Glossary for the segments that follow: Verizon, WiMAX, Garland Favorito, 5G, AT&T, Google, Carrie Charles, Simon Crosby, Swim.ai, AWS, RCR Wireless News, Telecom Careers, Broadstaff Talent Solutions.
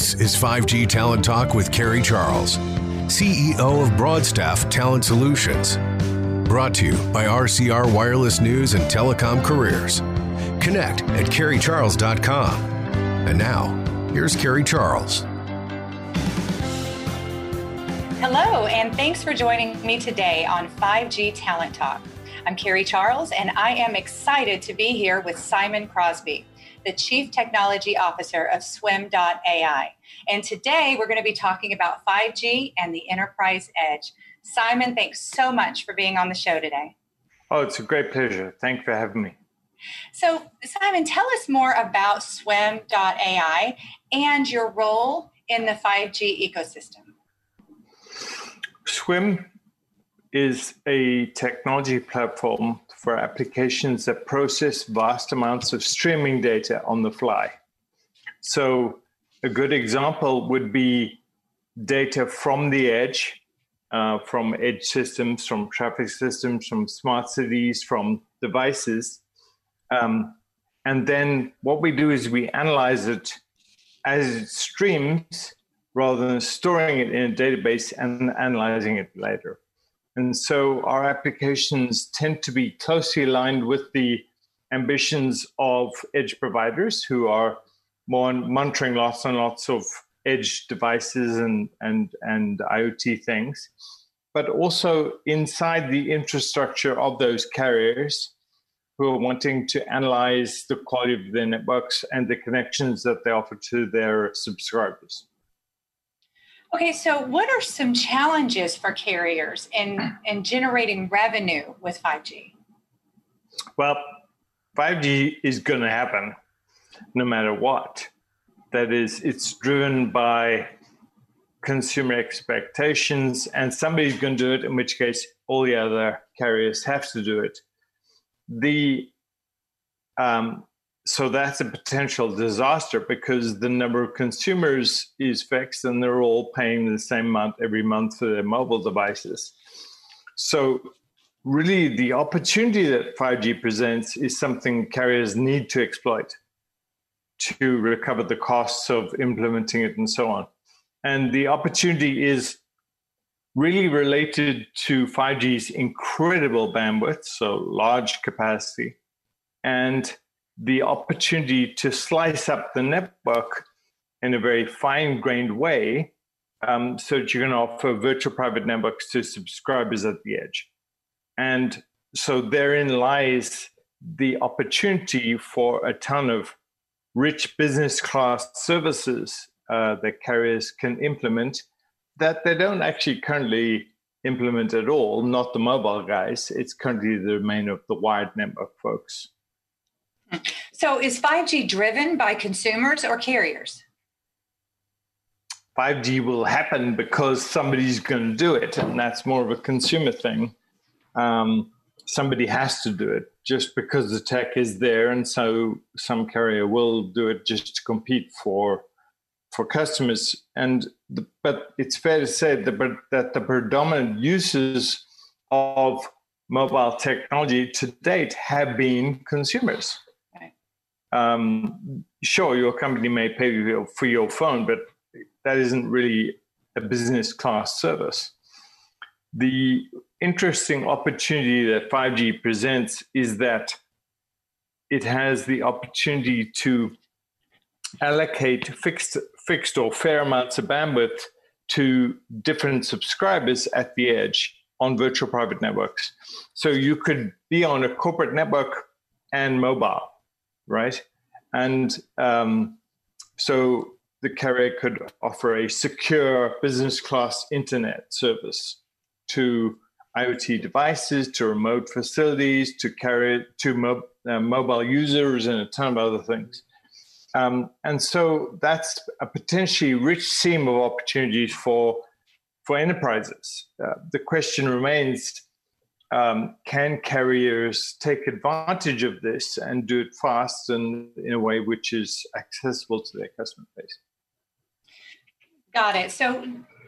This is 5G Talent Talk with Carrie Charles, CEO of Broadstaff Talent Solutions. Brought to you by RCR Wireless News and Telecom Careers. Connect at carriecharles.com. And now, here's Carrie Charles. Hello, and thanks for joining me today on 5G Talent Talk. I'm Carrie Charles, and I am excited to be here with Simon Crosby, the Chief Technology Officer of Swim.ai. And today we're going to be talking about 5G and the enterprise edge. Simon, thanks so much for being on the show today. Oh, it's a great pleasure. Thanks for having me. So, Simon, tell us more about Swim.ai and your role in the 5G ecosystem. Swim is a technology platform for applications that process vast amounts of streaming data on the fly. So a good example would be data from the edge, from edge systems, from traffic systems, from smart cities, from devices. And then what we do is we analyze it as it streams rather than storing it in a database and analyzing it later. And so our applications tend to be closely aligned with the ambitions of edge providers who are more monitoring lots and lots of edge devices and IoT things, but also inside the infrastructure of those carriers who are wanting to analyze the quality of their networks and the connections that they offer to their subscribers. Okay, so what are some challenges for carriers in generating revenue with 5G? Well, 5G is going to happen no matter what. That is, it's driven by consumer expectations, and somebody's going to do it, in which case all the other carriers have to do it. So that's a potential disaster because the number of consumers is fixed and they're all paying the same amount every month for their mobile devices. So really the opportunity that 5G presents is something carriers need to exploit to recover the costs of implementing it and so on. And the opportunity is really related to 5G's incredible bandwidth, so large capacity, and the opportunity to slice up the network in a very fine-grained way so that you can offer virtual private networks to subscribers at the edge. And so therein lies the opportunity for a ton of rich business class services that carriers can implement that they don't actually currently implement at all, not the mobile guys. It's currently the domain of the wired network folks. So is 5G driven by consumers or carriers? 5G will happen because somebody's going to do it, and that's more of a consumer thing. Somebody has to do it just because the tech is there, and so some carrier will do it just to compete for customers. But it's fair to say that the predominant uses of mobile technology to date have been consumers. Okay. Sure, your company may pay you for your phone, but that isn't really a business class service. The interesting opportunity that 5G presents is that it has the opportunity to allocate fixed or fair amounts of bandwidth to different subscribers at the edge on virtual private networks. So you could be on a corporate network and mobile, right? And so the carrier could offer a secure business class internet service to IoT devices, to remote facilities, to mobile users, and a ton of other things. And so that's a potentially rich seam of opportunities for enterprises. The question remains, can carriers take advantage of this and do it fast and in a way which is accessible to their customer base? Got it. So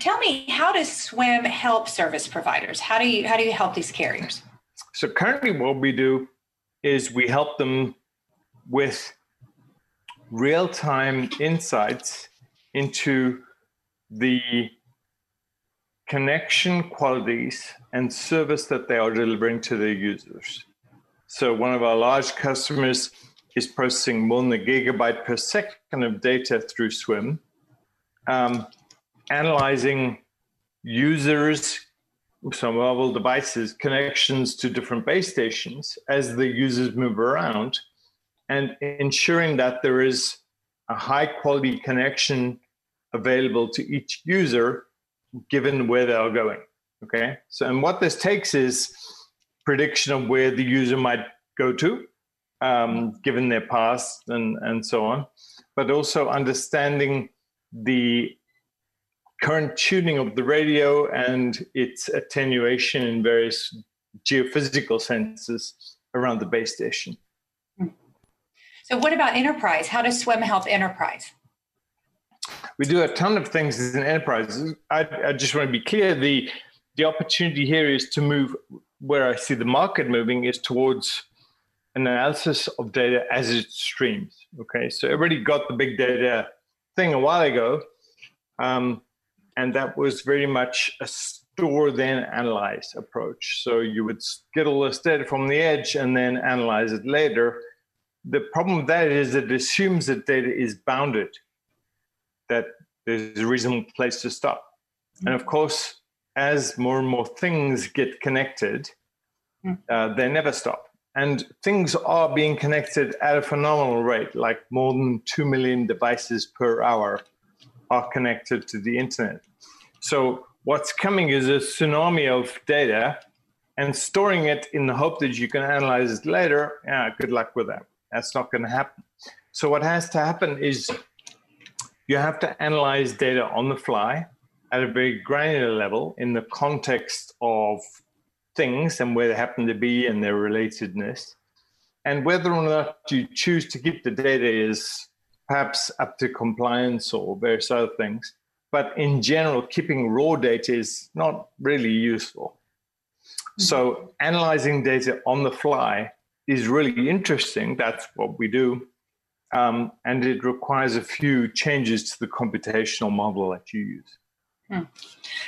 tell me, how does Swim help service providers? How do you help these carriers? So currently what we do is we help them with real-time insights into the connection qualities and service that they are delivering to their users. So one of our large customers is processing more than a gigabyte per second of data through Swim, analyzing users, some mobile devices, connections to different base stations as the users move around, and ensuring that there is a high quality connection available to each user given where they are going. Okay. So, and what this takes is prediction of where the user might go to, given their past and so on, but also understanding the current tuning of the radio and its attenuation in various geophysical sensors around the base station. So what about enterprise? How does Swim help enterprise? We do a ton of things in enterprise. I just want to be clear, the opportunity here is to move, where I see the market moving, is towards an analysis of data as it streams. Okay, so everybody got the big data thing a while ago, and that was very much a store then analyze approach. So you would get all this data from the edge and then analyze it later. The problem with that is it assumes that data is bounded, that there's a reasonable place to stop. And of course, as more and more things get connected, they never stop. And things are being connected at a phenomenal rate, like more than 2 million devices per hour are connected to the internet. So what's coming is a tsunami of data and storing it in the hope that you can analyze it later. Yeah, good luck with that. That's not going to happen. So what has to happen is you have to analyze data on the fly at a very granular level in the context of things and where they happen to be and their relatedness. And whether or not you choose to keep the data is perhaps up to compliance or various other things. But in general, keeping raw data is not really useful. So analyzing data on the fly is really interesting. That's what we do. And it requires a few changes to the computational model that you use.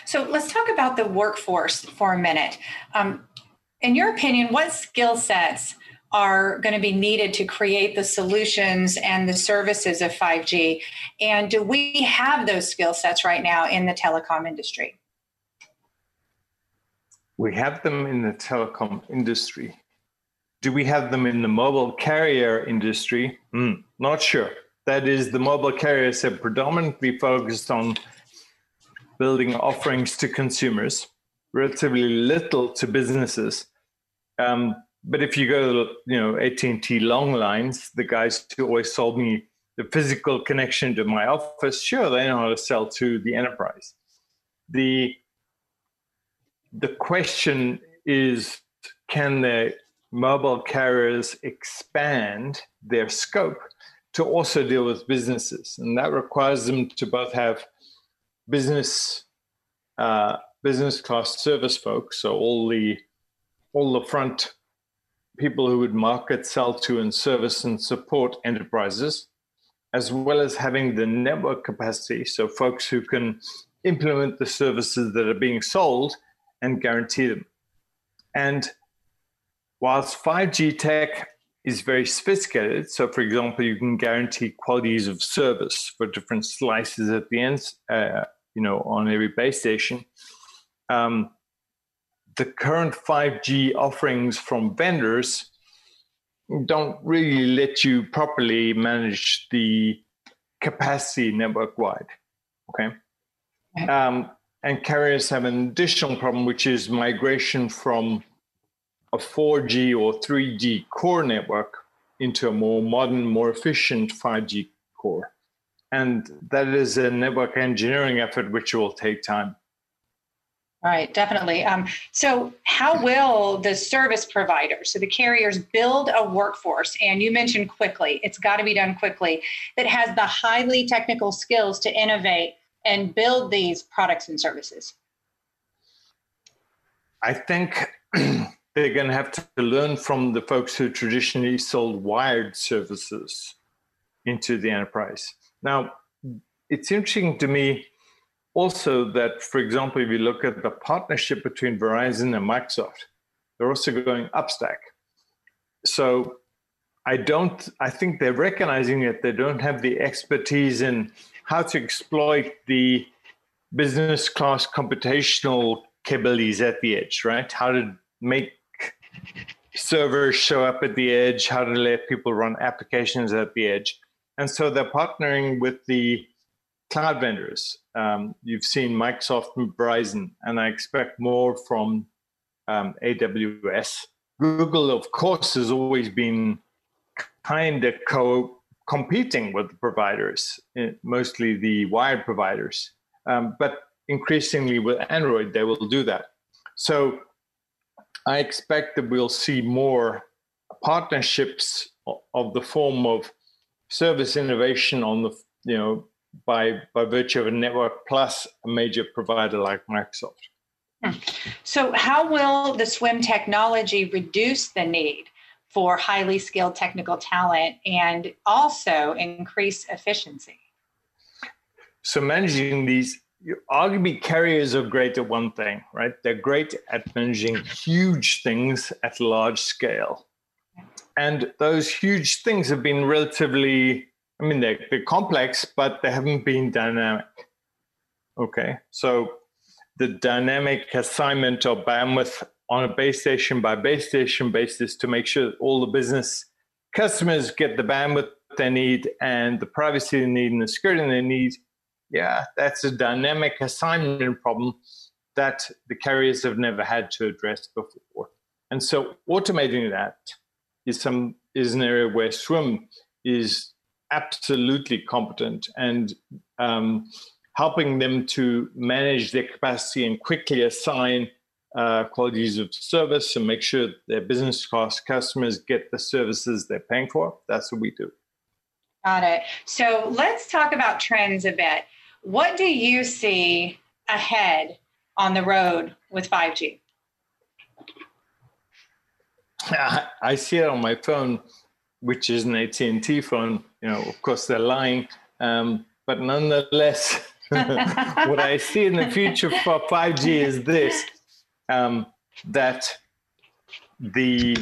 So let's talk about the workforce for a minute. In your opinion, what skill sets are going to be needed to create the solutions and the services of 5G? And do we have those skill sets right now in the telecom industry? We have them in the telecom industry. Do we have them in the mobile carrier industry? Not sure. That is, the mobile carriers are predominantly focused on building offerings to consumers, relatively little to businesses. But if you go to, AT&T long lines, the guys who always sold me the physical connection to my office, sure, they know how to sell to the enterprise. The question is, can the mobile carriers expand their scope to also deal with businesses? And that requires them to both have business class service folks, so all the front people who would market, sell to, and service and support enterprises, as well as having the network capacity, so folks who can implement the services that are being sold and guarantee them. And whilst 5G tech is very sophisticated, so for example, you can guarantee qualities of service for different slices at the end, on every base station. The current 5G offerings from vendors don't really let you properly manage the capacity network-wide, okay? And carriers have an additional problem, which is migration from a 4G or 3G core network into a more modern, more efficient 5G core. And that is a network engineering effort, which will take time. Right, definitely. So how will the service providers, so the carriers, build a workforce? And you mentioned quickly, it's got to be done quickly, that has the highly technical skills to innovate and build these products and services? I think they're going to have to learn from the folks who traditionally sold wired services into the enterprise. Now, It's interesting to me also that, for example, if you look at the partnership between Verizon and Microsoft, they're also going upstack. So I think they're recognizing that they don't have the expertise in how to exploit the business class computational capabilities at the edge, right? How to make servers show up at the edge, how to let people run applications at the edge. And so they're partnering with the cloud vendors. You've seen Microsoft and Verizon, and I expect more from AWS. Google, of course, has always been kind of competing with the providers, mostly the wired providers. But increasingly with Android, they will do that. So I expect that we'll see more partnerships of the form of service innovation on the, by virtue of a network plus a major provider like Microsoft. So how will the SWIM technology reduce the need for highly skilled technical talent and also increase efficiency? So managing these, arguably carriers are great at one thing, right? They're great at managing huge things at large scale. And those huge things have been relatively, they're complex, but they haven't been dynamic. Okay, so the dynamic assignment of bandwidth on a base station by base station basis to make sure that all the business customers get the bandwidth they need and the privacy they need and the security they need, yeah, that's a dynamic assignment problem that the carriers have never had to address before. And so automating that is an area where SWIM is absolutely competent, and helping them to manage their capacity and quickly assign qualities of service and make sure their business class customers get the services they're paying for. That's what we do. Got it. So let's talk about trends a bit. What do you see ahead on the road with 5G? I see it on my phone, which is an AT&T phone. Of course, they're lying. But nonetheless, what I see in the future for 5G is this, that the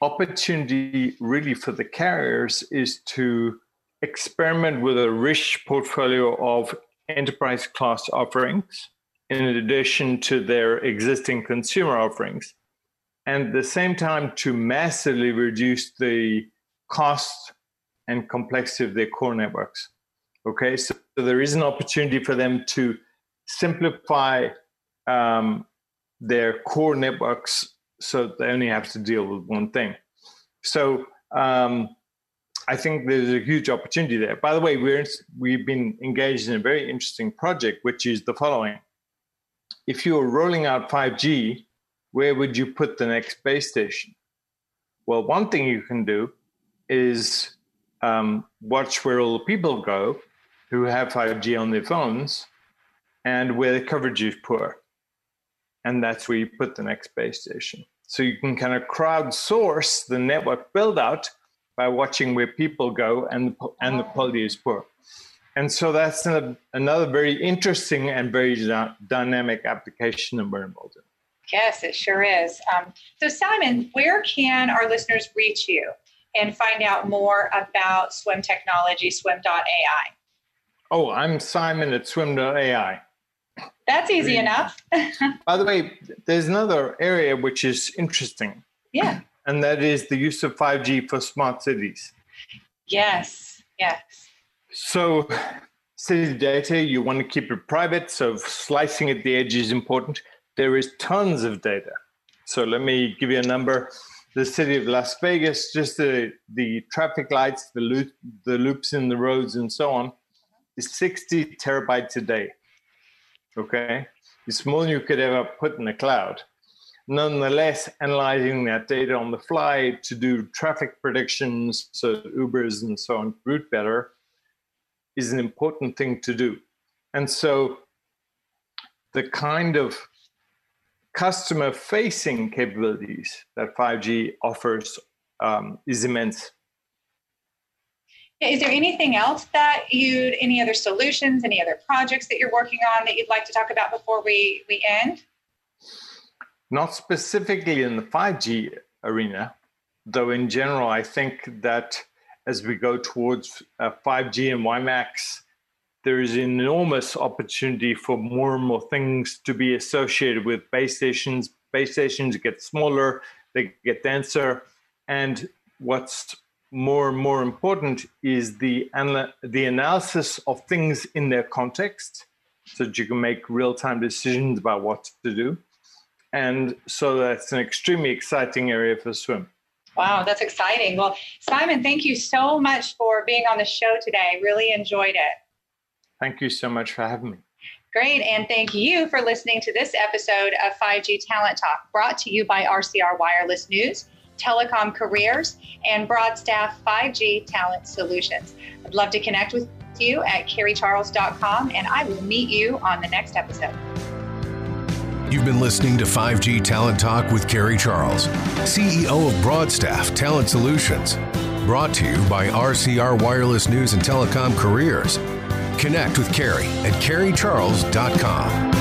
opportunity really for the carriers is to experiment with a rich portfolio of enterprise class offerings in addition to their existing consumer offerings. And at the same time, to massively reduce the cost and complexity of their core networks. Okay, so there is an opportunity for them to simplify their core networks so they only have to deal with one thing. So I think there's a huge opportunity there. By the way, we've been engaged in a very interesting project, which is the following. If you were rolling out 5G, where would you put the next base station? Well, one thing you can do is watch where all the people go who have 5G on their phones and where the coverage is poor. And that's where you put the next base station. So you can kind of crowdsource the network build out by watching where people go and the quality is poor. And so that's another very interesting and very dynamic application that we're involved in. Yes, it sure is. So Simon, where can our listeners reach you and find out more about SWIM technology, Swim.ai? Oh, I'm Simon at Swim.ai. That's easy enough. By the way, there's another area which is interesting. Yeah. And that is the use of 5G for smart cities. Yes, yes. So city data, you want to keep it private, so slicing at the edge is important. There is tons of data. So let me give you a number. The city of Las Vegas, just the traffic lights, the loops in the roads and so on, is 60 terabytes a day. Okay, it's more than you could ever put in the cloud. Nonetheless, analyzing that data on the fly to do traffic predictions, so Ubers and so on route better, is an important thing to do. And so the kind of customer-facing capabilities that 5G offers is immense. Is there anything else that any other solutions, any other projects that you're working on that you'd like to talk about before we end? Not specifically in the 5G arena, though in general, I think that as we go towards 5G and WiMAX, there is enormous opportunity for more and more things to be associated with base stations. Base stations get smaller, they get denser, and what's more and more important is the analysis of things in their context so that you can make real-time decisions about what to do. And so that's an extremely exciting area for Swim. Wow, that's exciting. Well, Simon, thank you so much for being on the show today. Really enjoyed it. Thank you so much for having me. Great, and thank you for listening to this episode of 5G Talent Talk, brought to you by RCR Wireless News, Telecom Careers, and Broadstaff 5G Talent Solutions. I'd love to connect with you at carriecharles.com, and I will meet you on the next episode. You've been listening to 5G Talent Talk with Carrie Charles, CEO of Broadstaff Talent Solutions, brought to you by RCR Wireless News and Telecom Careers. Connect with Carrie at carriecharles.com.